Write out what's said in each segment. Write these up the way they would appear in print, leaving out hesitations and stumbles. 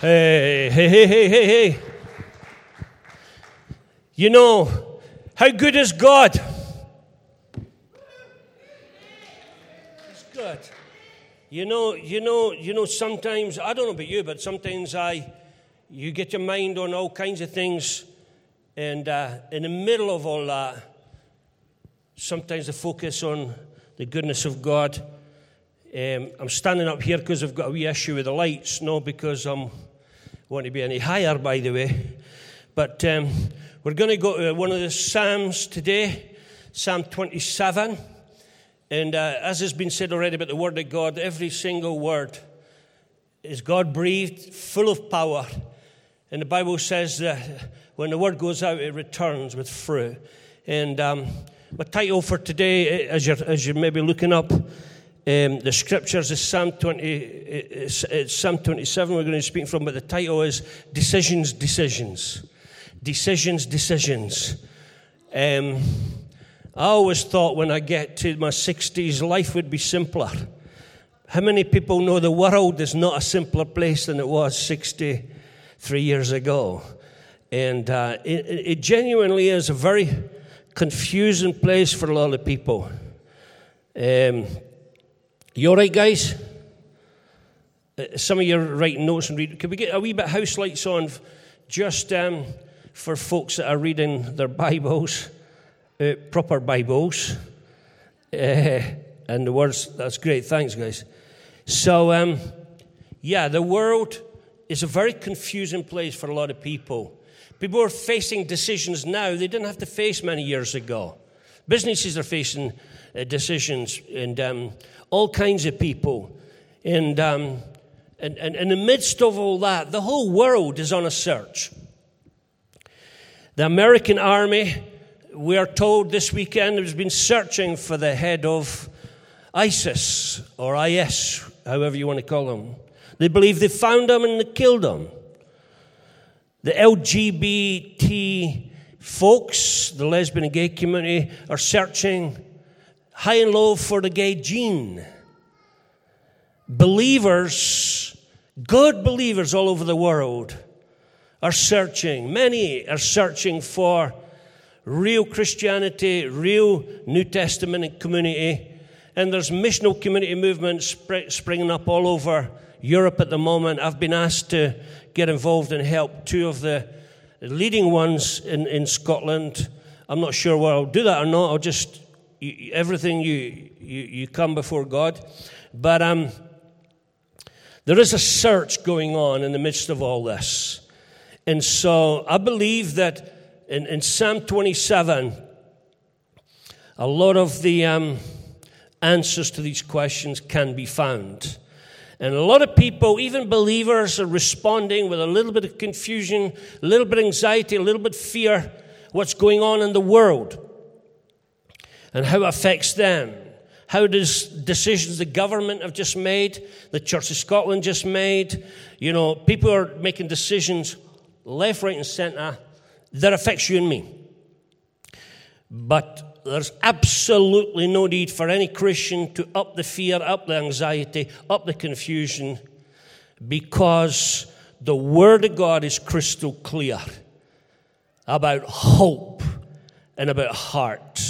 Hey. You know, how good is God? He's good. You know, sometimes, I don't know about you, but sometimes you get your mind on all kinds of things, and in the middle of all that, sometimes the focus on the goodness of God. I'm standing up here because I've got a wee issue with the lights, not because I want to be any higher, by the way. But we're going to go to one of the Psalms today, Psalm 27. And as has been said already about the Word of God, every single word is God-breathed, full of power. And the Bible says that when the Word goes out, it returns with fruit. And my title for today, as you're maybe looking up, the scriptures is Psalm 27 we're going to speak from, but the title is Decisions. I always thought when I get to my 60s, life would be simpler. How many people know the world is not a simpler place than it was 63 years ago? And it genuinely is a very confusing place for a lot of people. You all right, guys? Some of you are writing notes and reading. Could we get a wee bit of house lights on just for folks that are reading their Bibles, proper Bibles, and the words? That's great. Thanks, guys. So, the world is a very confusing place for a lot of people. People are facing decisions now they didn't have to face many years ago. Businesses are facing decisions, and all kinds of people. And in the midst of all that, the whole world is on a search. The American army, we are told this weekend, has been searching for the head of ISIS, or IS, however you want to call them. They believe they found him and they killed him. The LGBT folks, the lesbian and gay community, are searching high and low for the gay gene. Believers, good believers all over the world are searching. Many are searching for real Christianity, real New Testament community. And there's missional community movements springing up all over Europe at the moment. I've been asked to get involved and help two of the leading ones in Scotland. I'm not sure whether I'll do that or not. I'll just... Everything you come before God, but there is a search going on in the midst of all this, and so I believe that in Psalm 27, a lot of the answers to these questions can be found, and a lot of people, even believers, are responding with a little bit of confusion, a little bit of anxiety, a little bit of fear, what's going on in the world. And how it affects them. How does decisions the government have just made, the Church of Scotland just made, you know, people are making decisions left, right, and centre that affects you and me. But there's absolutely no need for any Christian to up the fear, up the anxiety, up the confusion, because the Word of God is crystal clear about hope and about heart.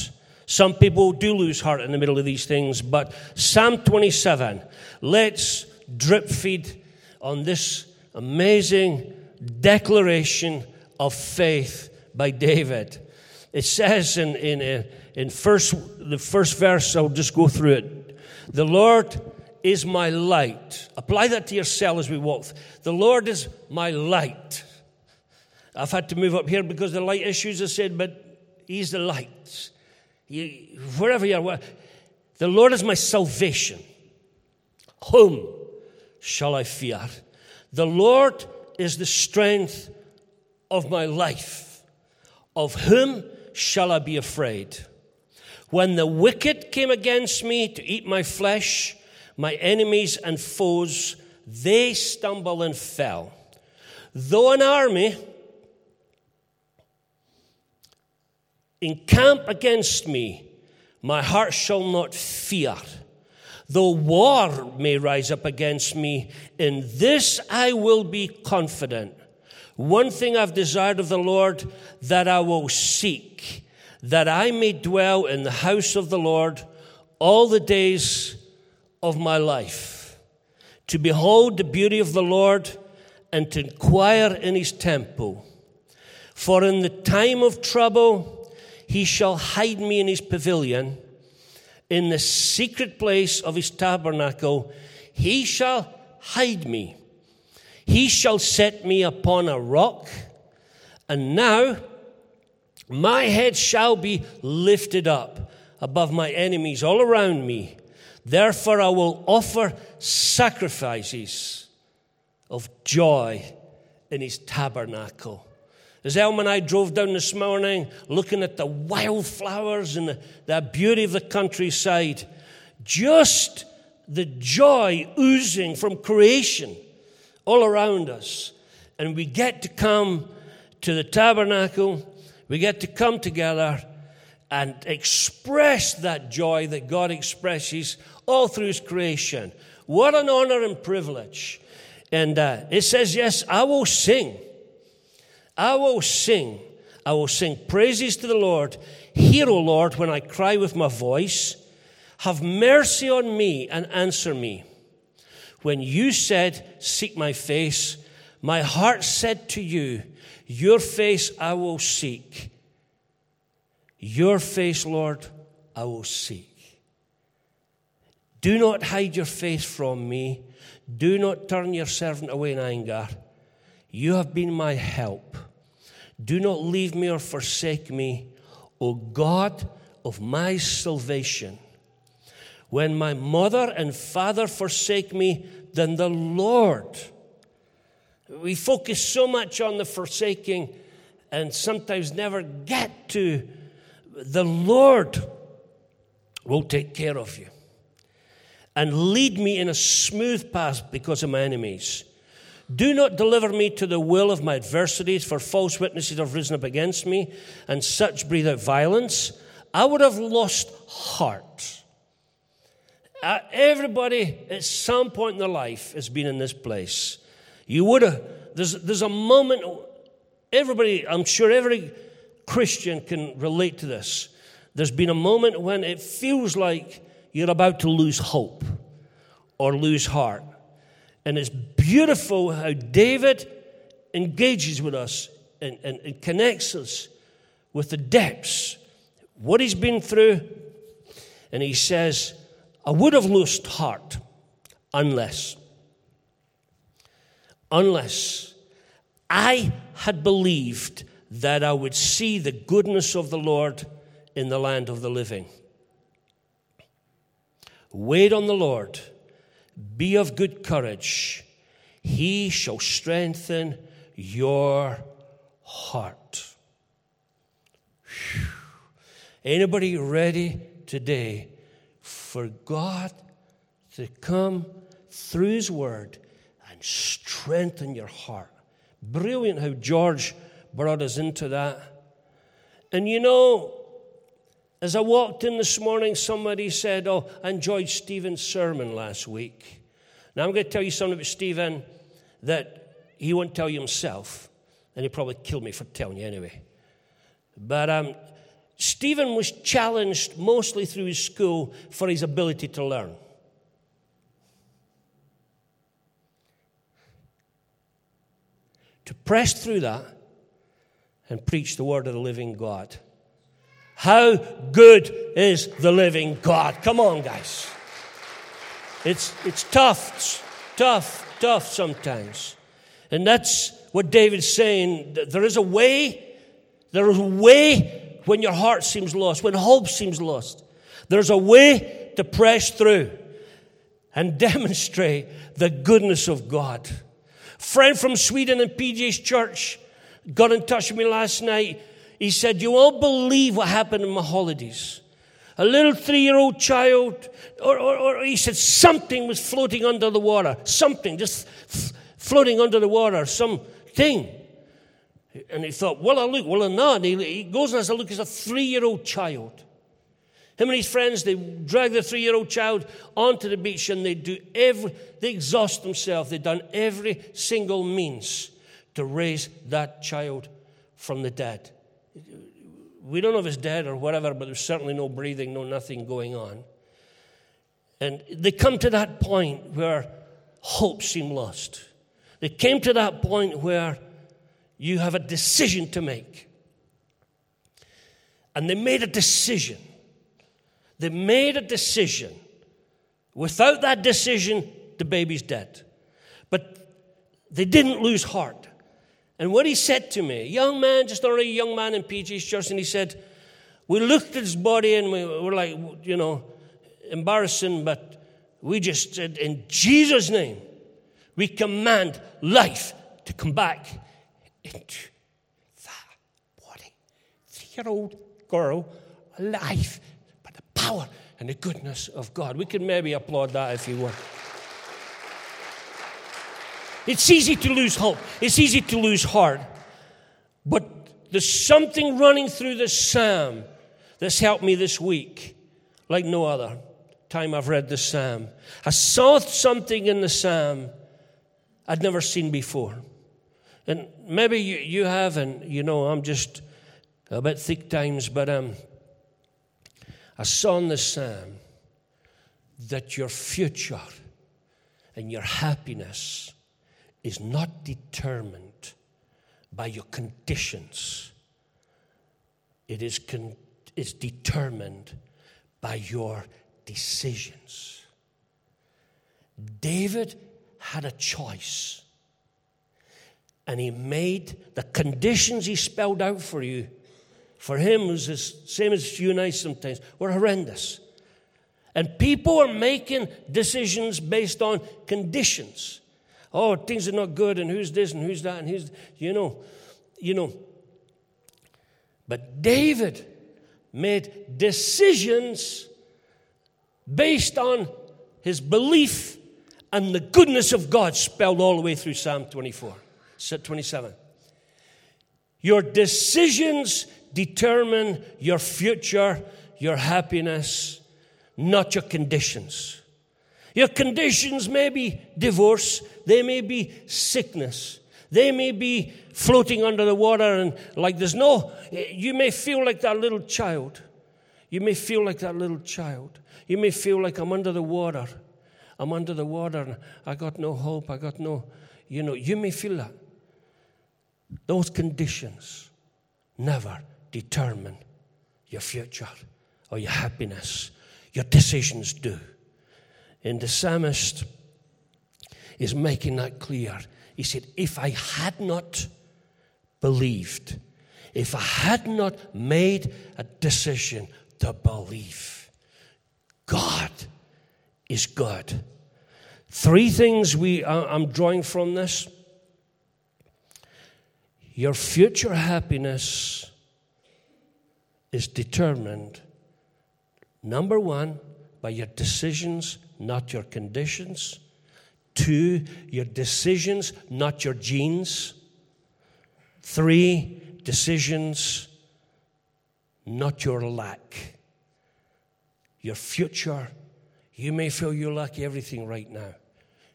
Some people do lose heart in the middle of these things, but Psalm 27, let's drip feed on this amazing declaration of faith by David. It says in the first verse, I'll just go through it. The Lord is my light. Apply that to yourself as we walk. The Lord is my light. I've had to move up here because the light issues, I said, but he's the light. You, wherever you are, the Lord is my salvation. Whom shall I fear? The Lord is the strength of my life. Of whom shall I be afraid? When the wicked came against me to eat my flesh, my enemies and foes, they stumbled and fell. Though an army encamp against me, my heart shall not fear. Though war may rise up against me, in this I will be confident. One thing I've desired of the Lord, that I will seek, that I may dwell in the house of the Lord all the days of my life, to behold the beauty of the Lord and to inquire in his temple. For in the time of trouble, he shall hide me in his pavilion. In the secret place of his tabernacle, he shall hide me. He shall set me upon a rock. And now my head shall be lifted up above my enemies all around me. Therefore I will offer sacrifices of joy in his tabernacle. As Elm and I drove down this morning, looking at the wildflowers and the beauty of the countryside, just the joy oozing from creation all around us. And we get to come to the tabernacle, we get to come together and express that joy that God expresses all through his creation. What an honor and privilege. And it says, yes, I will sing. I will sing. I will sing praises to the Lord. Hear, O Lord, when I cry with my voice. Have mercy on me and answer me. When you said, seek my face, my heart said to you, your face I will seek. Your face, Lord, I will seek. Do not hide your face from me. Do not turn your servant away in anger. You have been my help. Do not leave me or forsake me, O God of my salvation. When my mother and father forsake me, then the Lord. We focus so much on the forsaking and sometimes never get to the Lord will take care of you and lead me in a smooth path because of my enemies. Do not deliver me to the will of my adversaries, for false witnesses have risen up against me, and such breathe out violence. I would have lost heart. Everybody at some point in their life has been in this place. You would have, there's a moment, everybody, I'm sure every Christian can relate to this. There's been a moment when it feels like you're about to lose hope or lose heart. And it's beautiful how David engages with us and connects us with the depths, what he's been through. And he says, I would have lost heart unless I had believed that I would see the goodness of the Lord in the land of the living. Wait on the Lord. Be of good courage. He shall strengthen your heart. Whew. Anybody ready today for God to come through his word and strengthen your heart? Brilliant how George brought us into that. And you know, as I walked in this morning, somebody said, oh, I enjoyed Stephen's sermon last week. Now, I'm going to tell you something about Stephen that he won't tell you himself, and he'll probably kill me for telling you anyway. But Stephen was challenged mostly through his school for his ability to learn. To press through that and preach the word of the living God. How good is the living God? Come on, guys. It's tough sometimes. And that's what David's saying. There is a way when your heart seems lost, when hope seems lost. There's a way to press through and demonstrate the goodness of God. Friend from Sweden in PJ's church got in touch with me last night. He said, you won't believe what happened in my holidays. A little 3-year-old child, or he said something was floating under the water. Something, just floating under the water, something. And he thought, will I look? Will I not? And he goes and has a look. It's a 3-year-old child. Him and his friends, they drag the 3-year-old child onto the beach, and they exhaust themselves. They've done every single means to raise that child from the dead. We don't know if it's dead or whatever, but there's certainly no breathing, no nothing going on. And they come to that point where hope seemed lost. They came to that point where you have a decision to make. And they made a decision. They made a decision. Without that decision, the baby's dead. But they didn't lose heart. And what he said to me, young man, just already a young man in PG's church, and he said, we looked at his body and we were like, you know, embarrassing, but we just said, in Jesus' name, we command life to come back into that body. 3-year-old girl, life by the power and the goodness of God. We could maybe applaud that if you want. It's easy to lose hope. It's easy to lose heart. But there's something running through this psalm that's helped me this week, like no other time I've read this psalm. I saw something in the psalm I'd never seen before. And maybe you have, and you know, I'm just a bit thick times, but I saw in the psalm that your future and your happiness is not determined by your conditions. It's determined by your decisions. David had a choice, and he made the conditions he spelled out for you. For him, it was the same as you and I sometimes, were horrendous. And people are making decisions based on conditions. Oh, things are not good, and who's this, and who's that, and who's, you know. But David made decisions based on his belief and the goodness of God, spelled all the way through Psalm 27. Your decisions determine your future, your happiness, not your conditions. Your conditions may be divorce, they may be sickness, they may be floating under the water, and like there's no, you may feel like that little child. You may feel like I'm under the water and I got no hope, you may feel that. Those conditions never determine your future or your happiness. Your decisions do. And the psalmist is making that clear. He said, if I had not believed, if I had not made a decision to believe, God is good. Three things I'm drawing from this. Your future happiness is determined, number one, by your decisions, not your conditions. 2, your decisions, not your genes. 3, decisions, not your lack. Your future, you may feel you lack everything right now.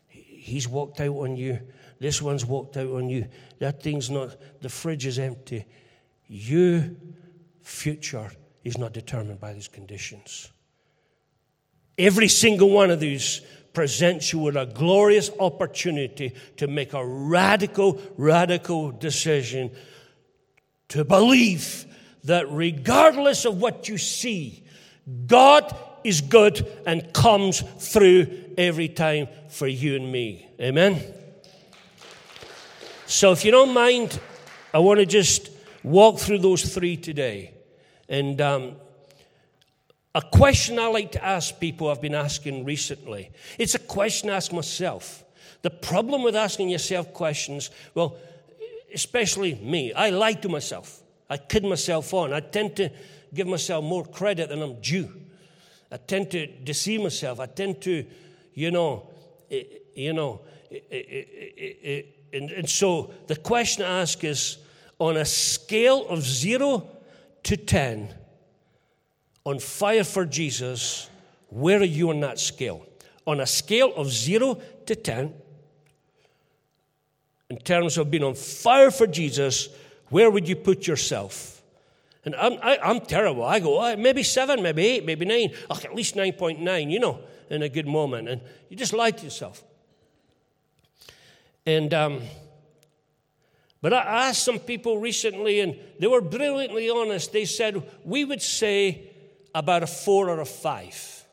He's walked out on you. This one's walked out on you. That thing's not, the fridge is empty. Your future is not determined by these conditions. Every single one of these presents you with a glorious opportunity to make a radical, radical decision to believe that regardless of what you see, God is good and comes through every time for you and me. Amen? So if you don't mind, I want to just walk through those three today. And a question I like to ask people, I've been asking recently. It's a question I ask myself. The problem with asking yourself questions, well, especially me, I lie to myself. I kid myself on. I tend to give myself more credit than I'm due. I tend to deceive myself. I tend to, and so the question I ask is, on a scale of 0 to 10, on fire for Jesus, where are you on that scale? On a scale of 0 to 10, in terms of being on fire for Jesus, where would you put yourself? And I'm terrible. I go, maybe 7, maybe 8, maybe 9. Oh, at least 9.9, in a good moment. And you just lie to yourself. And but I asked some people recently, and they were brilliantly honest. They said, we would say about a 4 or a 5.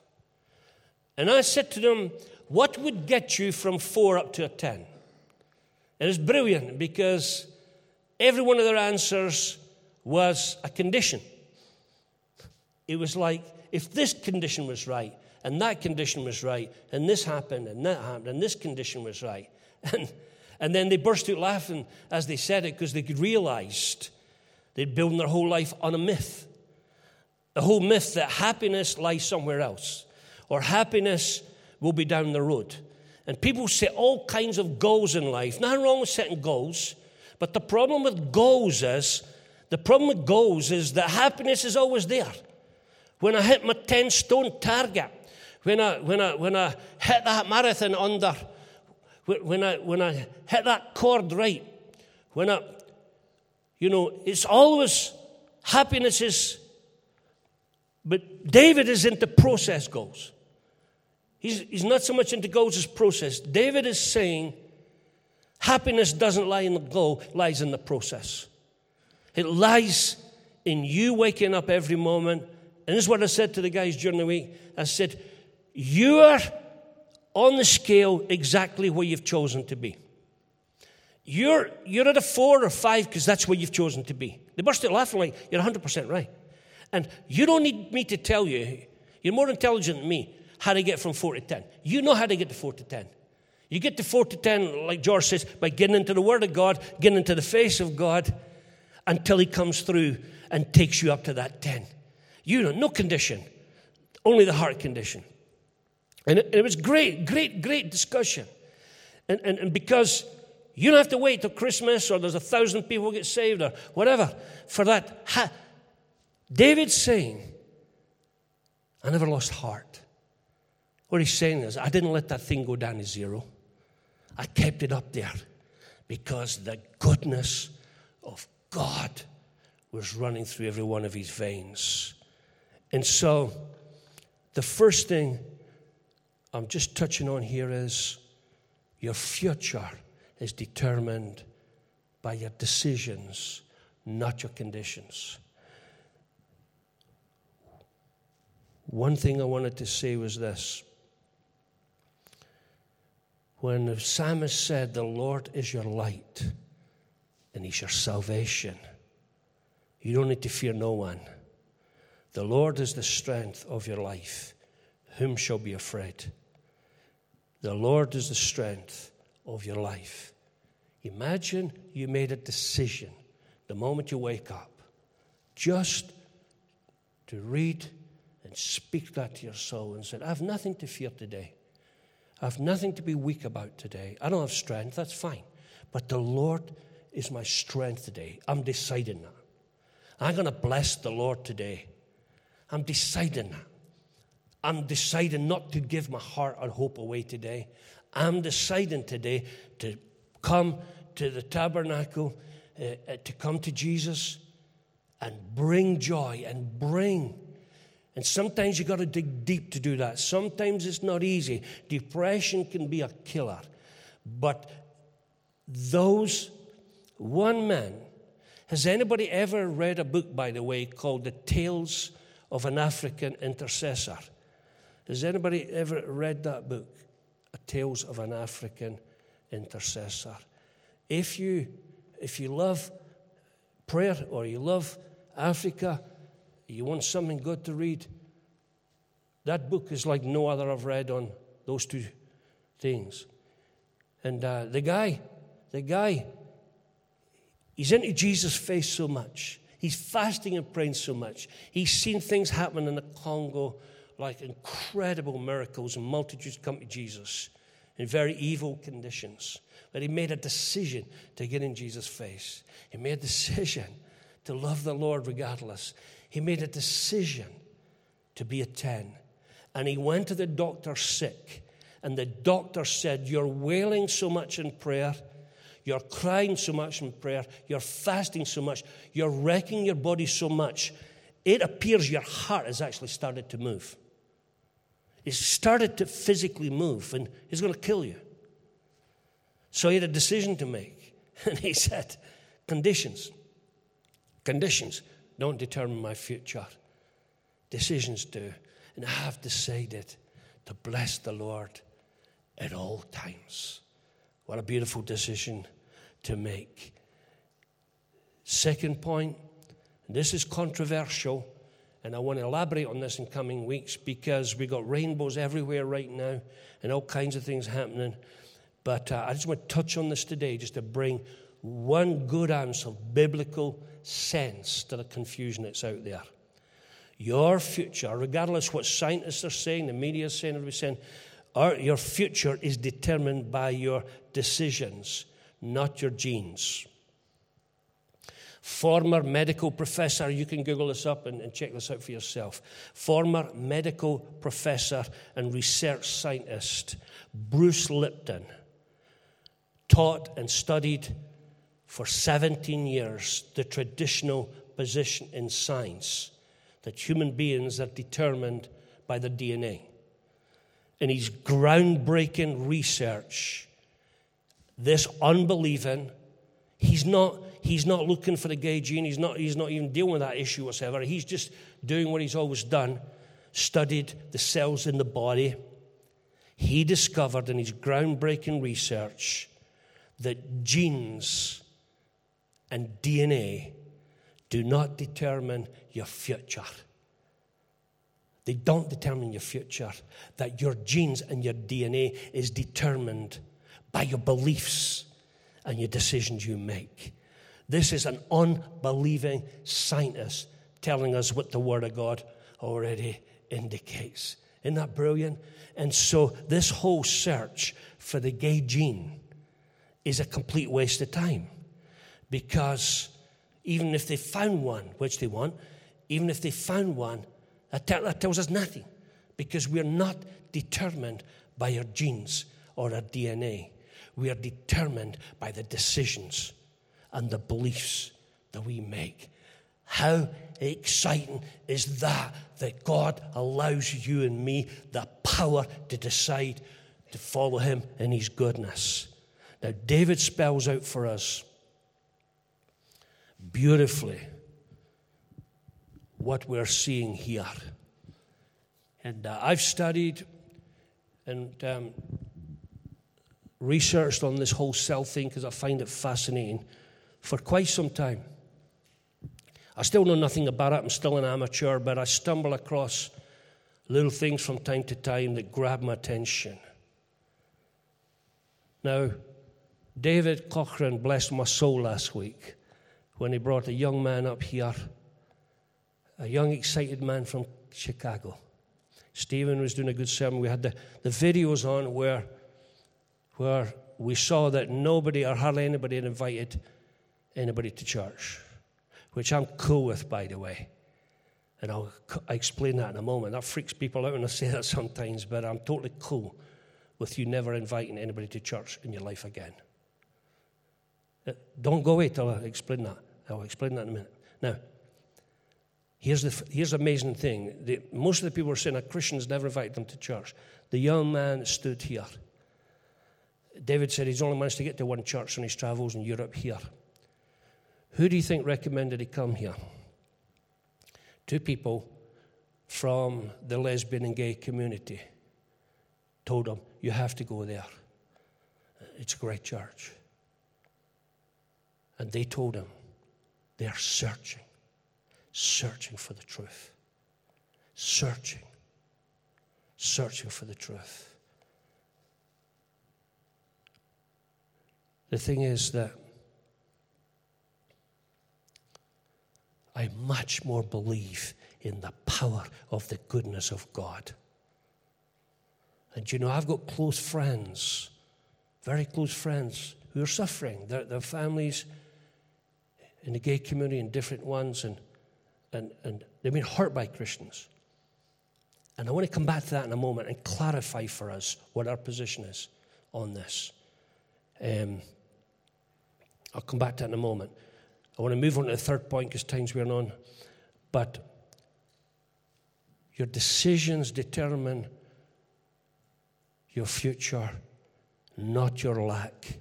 And I said to them, what would get you from 4 up to a 10? And it's brilliant because every one of their answers was a condition. It was like, if this condition was right, and that condition was right, and this happened, and that happened, and this condition was right. And then they burst out laughing as they said it because they realized they'd built their whole life on a myth. The whole myth that happiness lies somewhere else, or happiness will be down the road. And people set all kinds of goals in life. Nothing wrong with setting goals, but the problem with goals is that happiness is always there. When I hit my 10-stone target, when I hit that marathon under, when I hit that chord right, it's always happiness is. But David is into process goals. He's not so much into goals as process. David is saying happiness doesn't lie in the goal, it lies in the process. It lies in you waking up every moment. And this is what I said to the guys during the week. I said, you are on the scale exactly where you've chosen to be. You're at a 4 or 5 because that's where you've chosen to be. They burst out laughing like, you're 100% right. And you don't need me to tell you, you're more intelligent than me, how to get from 4 to 10. You know how to get to 4 to 10. You get to 4 to 10, like George says, by getting into the Word of God, getting into the face of God, until He comes through and takes you up to that 10. No condition, only the heart condition. And it was great discussion. And because you don't have to wait till Christmas or there's 1,000 people get saved or whatever for that. David's saying, I never lost heart. What he's saying is, I didn't let that thing go down to 0. I kept it up there because the goodness of God was running through every one of his veins. And so the first thing I'm just touching on here is your future is determined by your decisions, not your conditions. One thing I wanted to say was this. When the psalmist said, the Lord is your light and He's your salvation, you don't need to fear no one. The Lord is the strength of your life. Whom shall be afraid? The Lord is the strength of your life. Imagine you made a decision the moment you wake up just to read and speak that to your soul and say, I have nothing to fear today. I have nothing to be weak about today. I don't have strength, that's fine. But the Lord is my strength today. I'm deciding that. I'm going to bless the Lord today. I'm deciding that. I'm deciding not to give my heart or hope away today. I'm deciding today to come to the tabernacle, to come to Jesus and bring joy and bring. And sometimes you got to dig deep to do that. Sometimes it's not easy. Depression can be a killer. But those one man, has anybody ever read a book, by the way, called The Tales of an African Intercessor? Has anybody ever read that book, Tales of an African Intercessor? If you love prayer or you love Africa, you want something good to read, that book is like no other I've read on those two things. And the guy, he's into Jesus' face so much. He's fasting and praying so much. He's seen things happen in the Congo, like incredible miracles, and multitudes come to Jesus in very evil conditions. But he made a decision to get in Jesus' face. He made a decision to love the Lord regardless. He made a decision to be a 10. And he went to the doctor sick, and the doctor said, you're wailing so much in prayer, you're crying so much in prayer, you're fasting so much, you're wrecking your body so much, it appears your heart has actually started to move. It's started to physically move, and it's going to kill you. So he had a decision to make, and he said, conditions don't determine my future. Decisions do. And I have decided to bless the Lord at all times. What a beautiful decision to make. Second point, and this is controversial, and I want to elaborate on this in coming weeks because we got rainbows everywhere right now and all kinds of things happening. But I just want to touch on this today just to bring one good ounce of biblical sense to the confusion that's out there. Your future, regardless what scientists are saying, the media is saying, everybody's saying, your future is determined by your decisions, not your genes. Former medical professor, you can Google this up and check this out for yourself. Former medical professor and research scientist Bruce Lipton taught and studied for 17 years the traditional position in science that human beings are determined by their DNA. In his groundbreaking research, this unbelieving, he's not looking for the gay gene, he's not even dealing with that issue whatsoever, he's just doing what he's always done, studied the cells in the body. He discovered in his groundbreaking research that genes and DNA do not determine your future. They don't determine your future. That your genes and your DNA is determined by your beliefs and your decisions you make. This is an unbelieving scientist telling us what the Word of God already indicates. Isn't that brilliant? And so this whole search for the gay gene is a complete waste of time, because even if they found one, which they want, even if they found one, that tells us nothing, because we are not determined by our genes or our DNA. We are determined by the decisions and the beliefs that we make. How exciting is that God allows you and me the power to decide to follow him in his goodness. Now, David spells out for us beautifully what we're seeing here. And I've studied and researched on this whole cell thing because I find it fascinating for quite some time. I still know nothing about it. I'm still an amateur, but I stumble across little things from time to time that grab my attention. Now, David Cochran blessed my soul last week when he brought a young man up here, a young, excited man from Chicago. Stephen was doing a good sermon. We had the videos on where we saw that nobody or hardly anybody had invited anybody to church, which I'm cool with, by the way. And I'll explain that in a moment. That freaks people out when I say that sometimes, but I'm totally cool with you never inviting anybody to church in your life again. Don't go away till I explain that. I'll explain that in a minute. Now, here's the amazing thing. Most of the people were saying that Christians never invite them to church. The young man stood here. David said he's only managed to get to one church on his travels in Europe here. Who do you think recommended he come here? Two people from the lesbian and gay community told him, you have to go there. It's a great church. And they told him they are searching for the truth. Searching for the truth. The thing is that I much more believe in the power of the goodness of God. And I've got close friends, very close friends, who are suffering. Their families in the gay community and different ones, and they've been hurt by Christians. And I want to come back to that in a moment and clarify for us what our position is on this. I'll come back to that in a moment. I want to move on to the third point because time's wearing on. But your decisions determine your future, not your lack.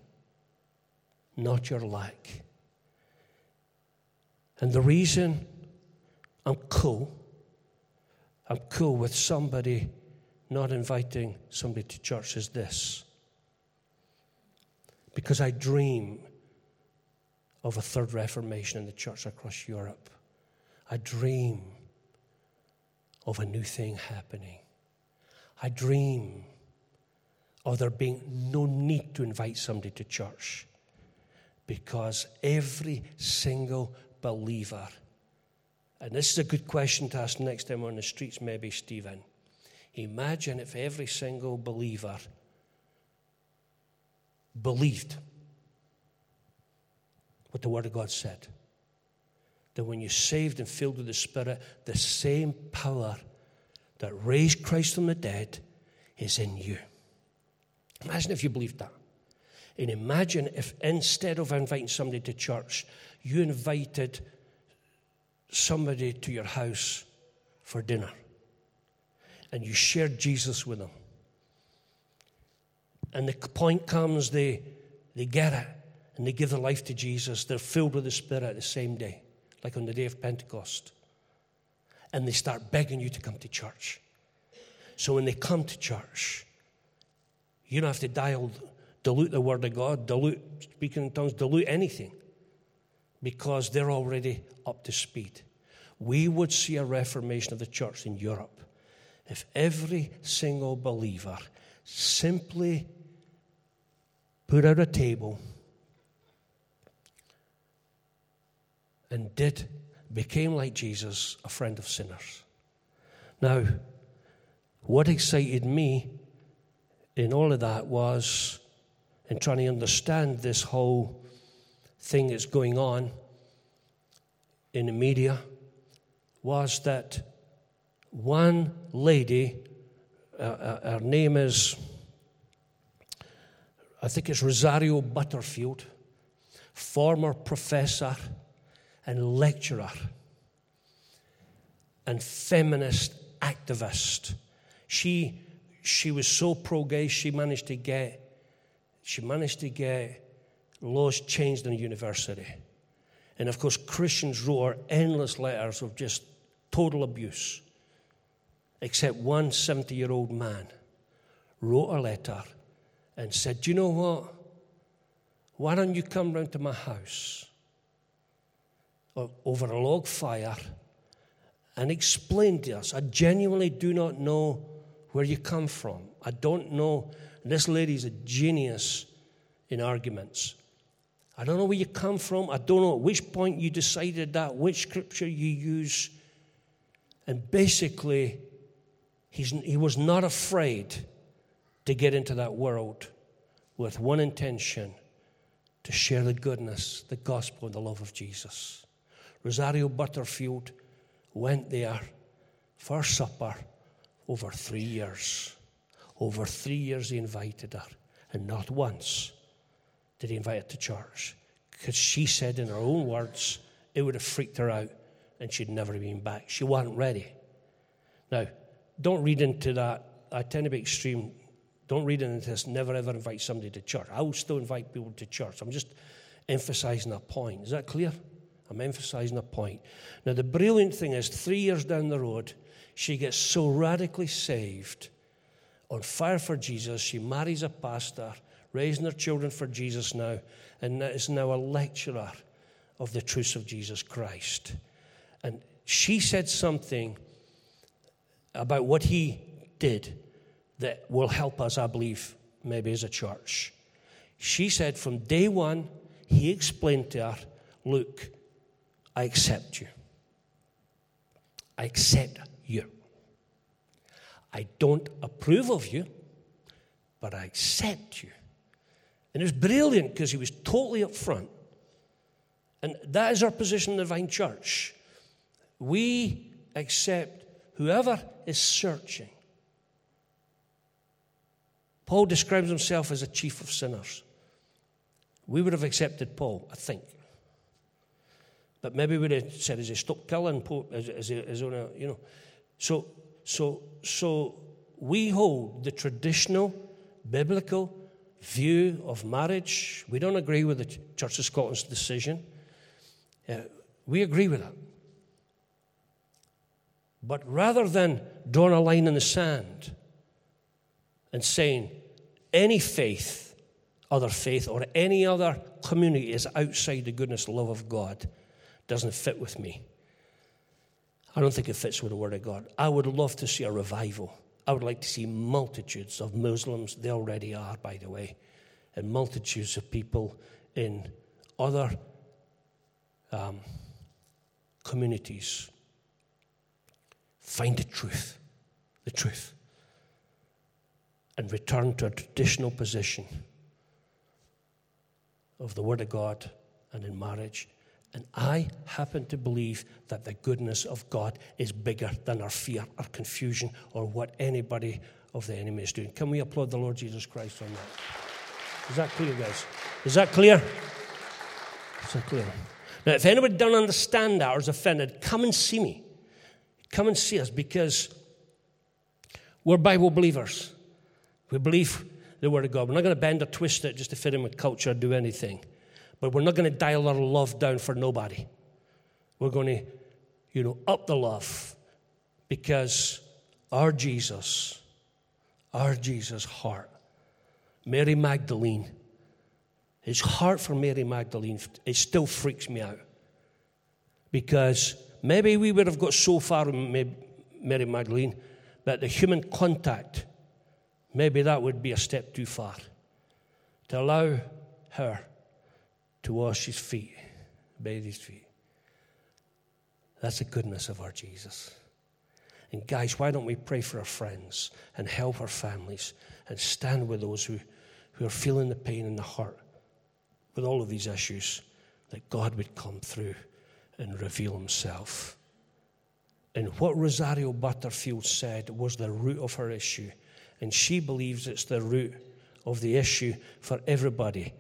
Not your lack. And the reason I'm cool with somebody not inviting somebody to church is this. Because I dream of a third reformation in the church across Europe. I dream of a new thing happening. I dream of there being no need to invite somebody to church because every single believer, and this is a good question to ask next time we're on the streets, maybe, Stephen. Imagine if every single believer believed what the Word of God said. That when you're saved and filled with the Spirit, the same power that raised Christ from the dead is in you. Imagine if you believed that. And imagine if instead of inviting somebody to church, you invited somebody to your house for dinner. And you shared Jesus with them. And the point comes, they get it. And they give their life to Jesus. They're filled with the Spirit the same day, like on the day of Pentecost. And they start begging you to come to church. So when they come to church, you don't have to dilute the Word of God, dilute speaking in tongues, dilute anything, because they're already up to speed. We would see a reformation of the church in Europe if every single believer simply put out a table and became like Jesus, a friend of sinners. Now, what excited me in all of that was in trying to understand this whole thing that's going on in the media was that one lady, her name is, I think it's Rosario Butterfield, former professor and lecturer and feminist activist. She was so pro-gay, she managed to get laws changed in the university. And, of course, Christians wrote her endless letters of just total abuse, except one 70-year-old man wrote a letter and said, "Do you know what? Why don't you come round to my house over a log fire and explain to us? I genuinely do not know where you come from. I don't know." And this lady's a genius in arguments. "I don't know where you come from. I don't know at which point you decided that, which scripture you use." And basically, he was not afraid to get into that world with one intention, to share the goodness, the gospel, and the love of Jesus. Rosario Butterfield went there for supper over 3 years. Over 3 years, he invited her, and not once did he invite her to church, because she said in her own words it would have freaked her out and she'd never been back. She wasn't ready. Now, don't read into that. I tend to be extreme. Don't read into this, never ever invite somebody to church. I will still invite people to church. I'm just emphasizing a point. Is that clear? I'm emphasizing a point. Now, the brilliant thing is 3 years down the road, she gets so radically saved, on fire for Jesus. She marries a pastor, raising her children for Jesus now, and is now a lecturer of the truths of Jesus Christ. And she said something about what he did that will help us, I believe, maybe as a church. She said from day one, he explained to her, "Look, I accept you. I accept you. I don't approve of you, but I accept you." And it was brilliant because he was totally up front. And that is our position in the Vine Church. We accept whoever is searching. Paul describes himself as a chief of sinners. We would have accepted Paul, I think. But maybe we would have said, has he stopped killing Pope? So we hold the traditional biblical view of marriage. We don't agree with the Church of Scotland's decision. We agree with it. But rather than drawing a line in the sand and saying any faith, other faith, or any other community is outside the goodness and love of God, doesn't fit with me. I don't think it fits with the Word of God. I would love to see a revival. I would like to see multitudes of Muslims, they already are, by the way, and multitudes of people in other communities find the truth, and return to a traditional position of the Word of God and in marriage. And I happen to believe that the goodness of God is bigger than our fear, our confusion, or what anybody of the enemy is doing. Can we applaud the Lord Jesus Christ on that? Is that clear, guys? Is that clear? Is that clear? Now, if anybody doesn't understand that or is offended, come and see me. Come and see us, because we're Bible believers. We believe the Word of God. We're not going to bend or twist it just to fit in with culture or do anything. But we're not going to dial our love down for nobody. We're going to, up the love, because our Jesus' heart, Mary Magdalene, his heart for Mary Magdalene, it still freaks me out. Because maybe we would have got so far with Mary Magdalene that the human contact, maybe that would be a step too far. To allow her to wash his feet, bathe his feet. That's the goodness of our Jesus. And guys, why don't we pray for our friends and help our families and stand with those who are feeling the pain in the heart with all of these issues, that God would come through and reveal himself. And what Rosario Butterfield said was the root of her issue, and she believes it's the root of the issue for everybody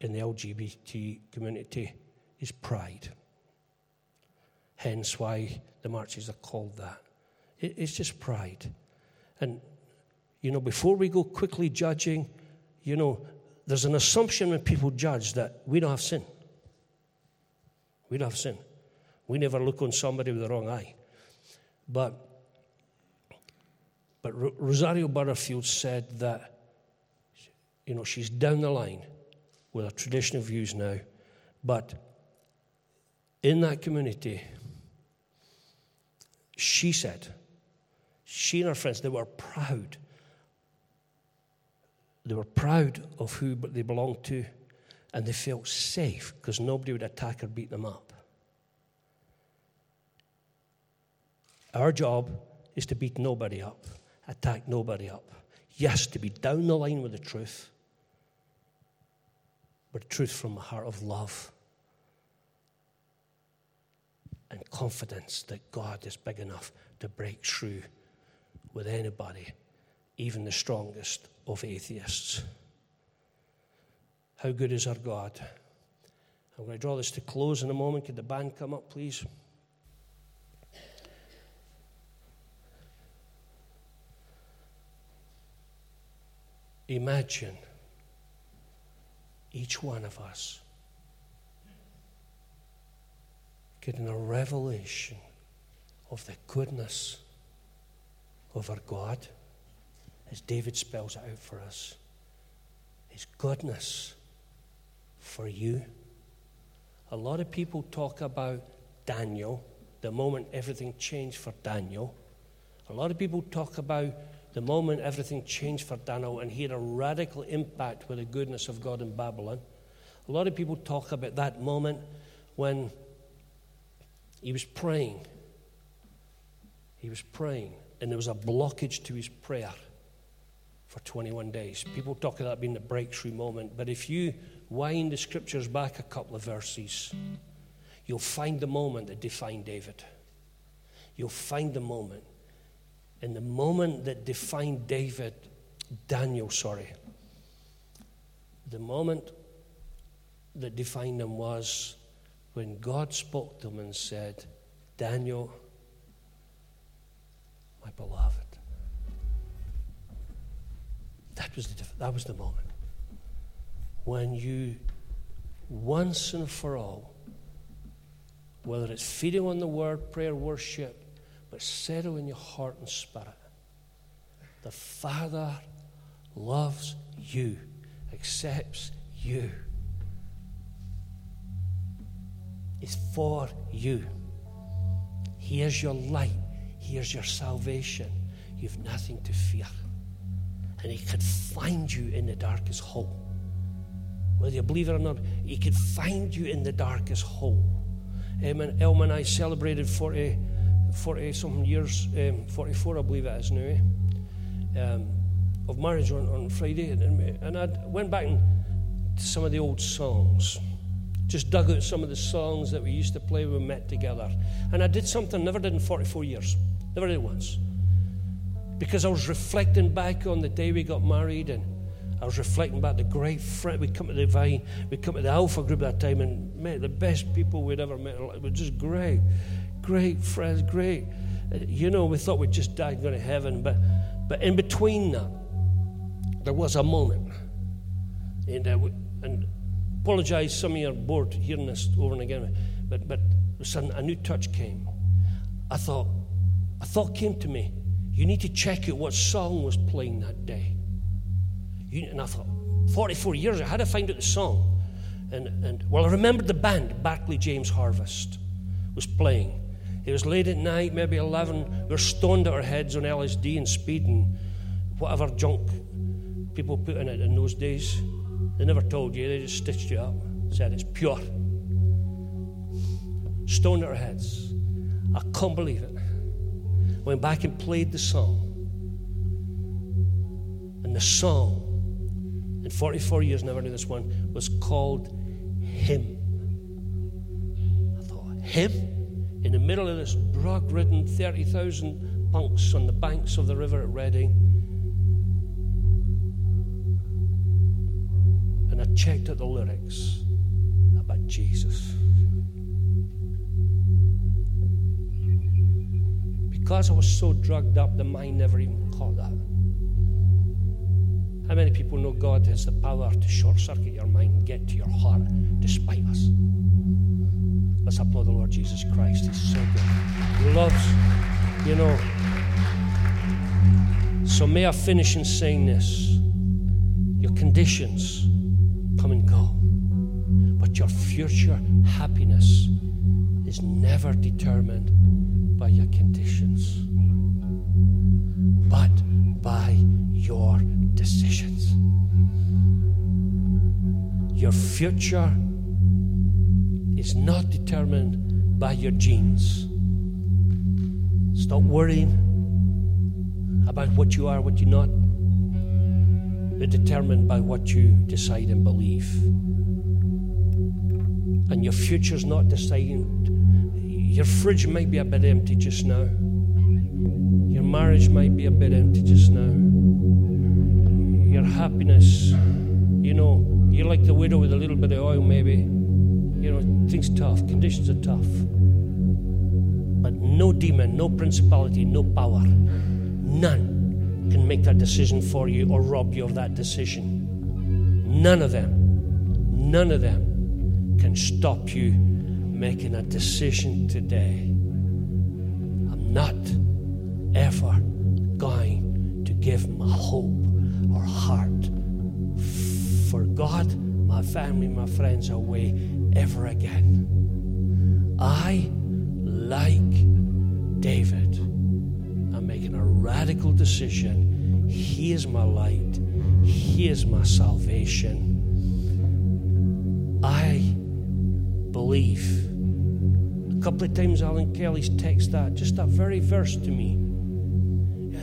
in the LGBT community, is pride. Hence why the marches are called that. It's just pride. And, before we go quickly judging, there's an assumption when people judge that we don't have sin. We don't have sin. We never look on somebody with the wrong eye. But Rosario Butterfield said that, she's down the line with our traditional views now, but in that community, she said, she and her friends, they were proud of who they belonged to, and they felt safe because nobody would attack or beat them up. Our job is to beat nobody up, attack nobody up. Yes, to be down the line with the truth, but truth from a heart of love and confidence that God is big enough to break through with anybody, even the strongest of atheists. How good is our God? I'm going to draw this to close in a moment. Could the band come up, please? Imagine each one of us getting a revelation of the goodness of our God, as David spells it out for us. His goodness for you. A lot of people talk about Daniel, the moment everything changed for Daniel. A lot of people talk about the moment everything changed for Daniel and he had a radical impact with the goodness of God in Babylon. A lot of people talk about that moment when he was praying. He was praying and there was a blockage to his prayer for 21 days. People talk about that being the breakthrough moment. But if you wind the scriptures back a couple of verses, you'll find the moment that defined David. You'll find the moment in the moment that defined Daniel, the moment that defined him was when God spoke to him and said, Daniel, my beloved. That was the moment when you once and for all, whether it's feeding on the word, prayer, worship, but settle in your heart and spirit. The Father loves you, accepts you. It's for you. Here's your light. Here's your salvation. You've nothing to fear. And he could find you in the darkest hole. Whether you believe it or not, he could find you in the darkest hole. Elma and I celebrated 40-something years, 44 I believe it is now, of marriage on Friday. And I went back to some of the old songs. Just dug out some of the songs that we used to play when we met together. And I did something I never did in 44 years. Never did it once. Because I was reflecting back on the day we got married, and I was reflecting back the great friend. We'd come to the Vine, we'd come to the Alpha group that time and met the best people we'd ever met. It was just great friends, great. We thought we'd just died and gone to heaven. But in between that, there was a moment. And apologize, some of you are bored hearing this over and again, but a new touch came. A thought came to me. You need to check out what song was playing that day. And I thought, 44 years ago, how did I find out the song? And I remembered the band, Barclay James Harvest, was playing. It was late at night, maybe 11. We were stoned at our heads on LSD and speed and whatever junk people put in it in those days. They never told you. They just stitched you up. Said it's pure. Stoned at our heads. I can't believe it. Went back and played the song. And the song, in 44 years, never knew this one, was called Him. I thought, Him? In the middle of this drug-ridden 30,000 punks on the banks of the river at Reading. And I checked out the lyrics about Jesus. Because I was so drugged up, the mind never even caught that. How many people know God has the power to short-circuit your mind and get to your heart despite us? Let's applaud the Lord Jesus Christ. He's so good. He loves. So may I finish in saying this. Your conditions come and go, but your future happiness is never determined by your conditions, but by your decisions. Your future is not determined by your genes. Stop worrying about what you are, what you're not. You're determined by what you decide and believe. And your future's not decided. Your fridge might be a bit empty just now. Your marriage might be a bit empty just now. Your happiness, you're like the widow with a little bit of oil maybe. Things are tough, conditions are tough. But no demon, no principality, no power, none can make that decision for you or rob you of that decision. None of them can stop you making a decision today. I'm not ever going to give my hope or heart for God, my family, my friends away ever again. I, like David, I'm making a radical decision. He is my light. He is my salvation. I believe. A couple of times Alan Kelly's text that, just that very verse to me.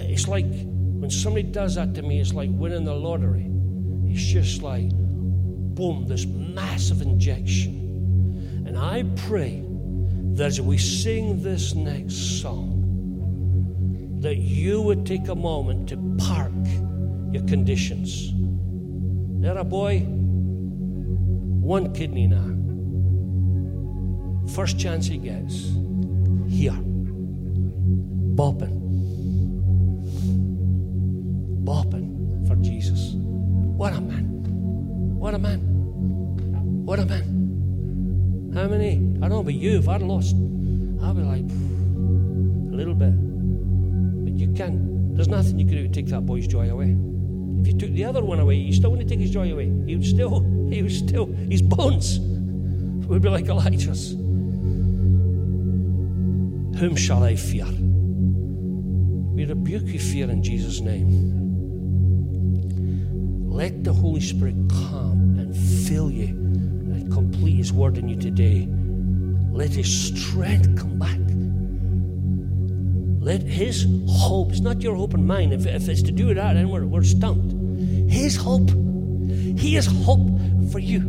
It's like, when somebody does that to me, it's like winning the lottery. It's just like, boom, this massive injection. And I pray that as we sing this next song, that you would take a moment to park your conditions. There a boy, one kidney now. First chance he gets, here, bopping for Jesus. What a man. How many? I don't know about you, if I'd lost, I'd be like, a little bit. But you can't. There's nothing you can do to take that boy's joy away. If you took the other one away, you still wouldn't take his joy away. He would still, his bones would be like Elijah's. Whom shall I fear? We rebuke you fear in Jesus' name. Let the Holy Spirit come and fill you and complete His word in you today. Let His strength come back. Let His hope, it's not your hope and mine. If it's to do with that, then we're stumped. His hope. He is hope for you,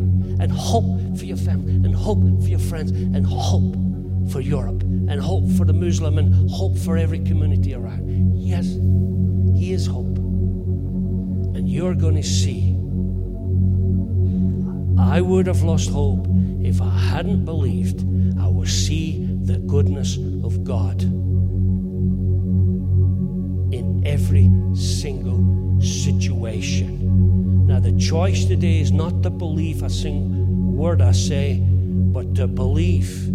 and hope for your family, and hope for your friends, and hope for Europe, and hope for the Muslim, and hope for every community around. Yes, He is hope. And you're going to see. I would have lost hope if I hadn't believed I would see the goodness of God in every single situation. Now, the choice today is not to believe a single word I say, but to believe.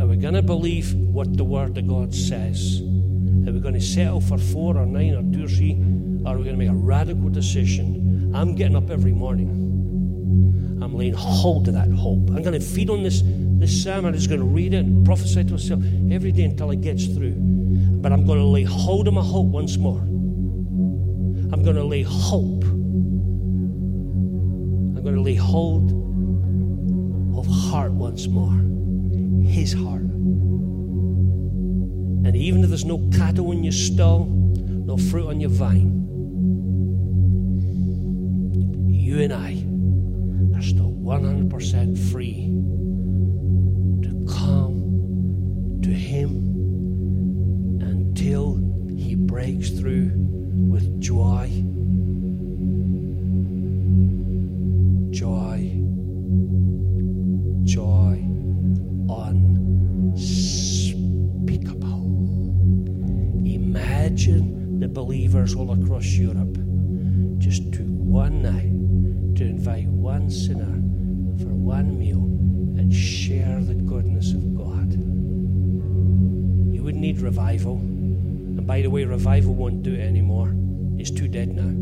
Are we going to believe what the Word of God says? Are we going to settle for 4 or 9 or 2 or 3? Or are we going to make a radical decision? I'm getting up every morning. I'm laying hold of that hope. I'm going to feed on this sermon. I'm just going to read it and prophesy to myself every day until it gets through. But I'm going to lay hold of my hope once more. I'm going to lay hope. I'm going to lay hold of heart once more. His heart. And even if there's no cattle in your stall, no fruit on your vine, you and I are still 100% free to come to Him until He breaks through with joy. Unspeakable. Imagine the believers all across Europe just took one night to invite one sinner for one meal and share the goodness of God. You wouldn't need revival. And by the way, revival won't do it anymore. It's too dead now.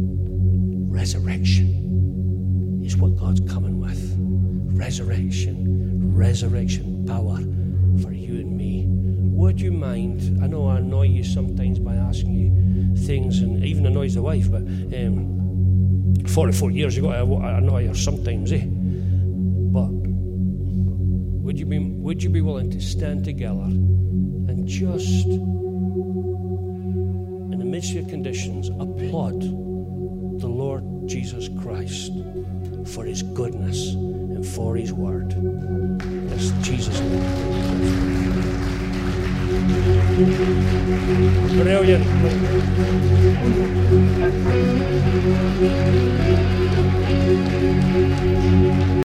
Resurrection is what God's coming with. Resurrection power for you and me. Would you mind? I know I annoy you sometimes by asking you things, and even annoys the wife, but 44 years ago I annoy her sometimes, but would you be willing to stand together and just in the midst of your conditions applaud the Lord Jesus Christ for His goodness and for His word? That's Jesus' name. Brilliant.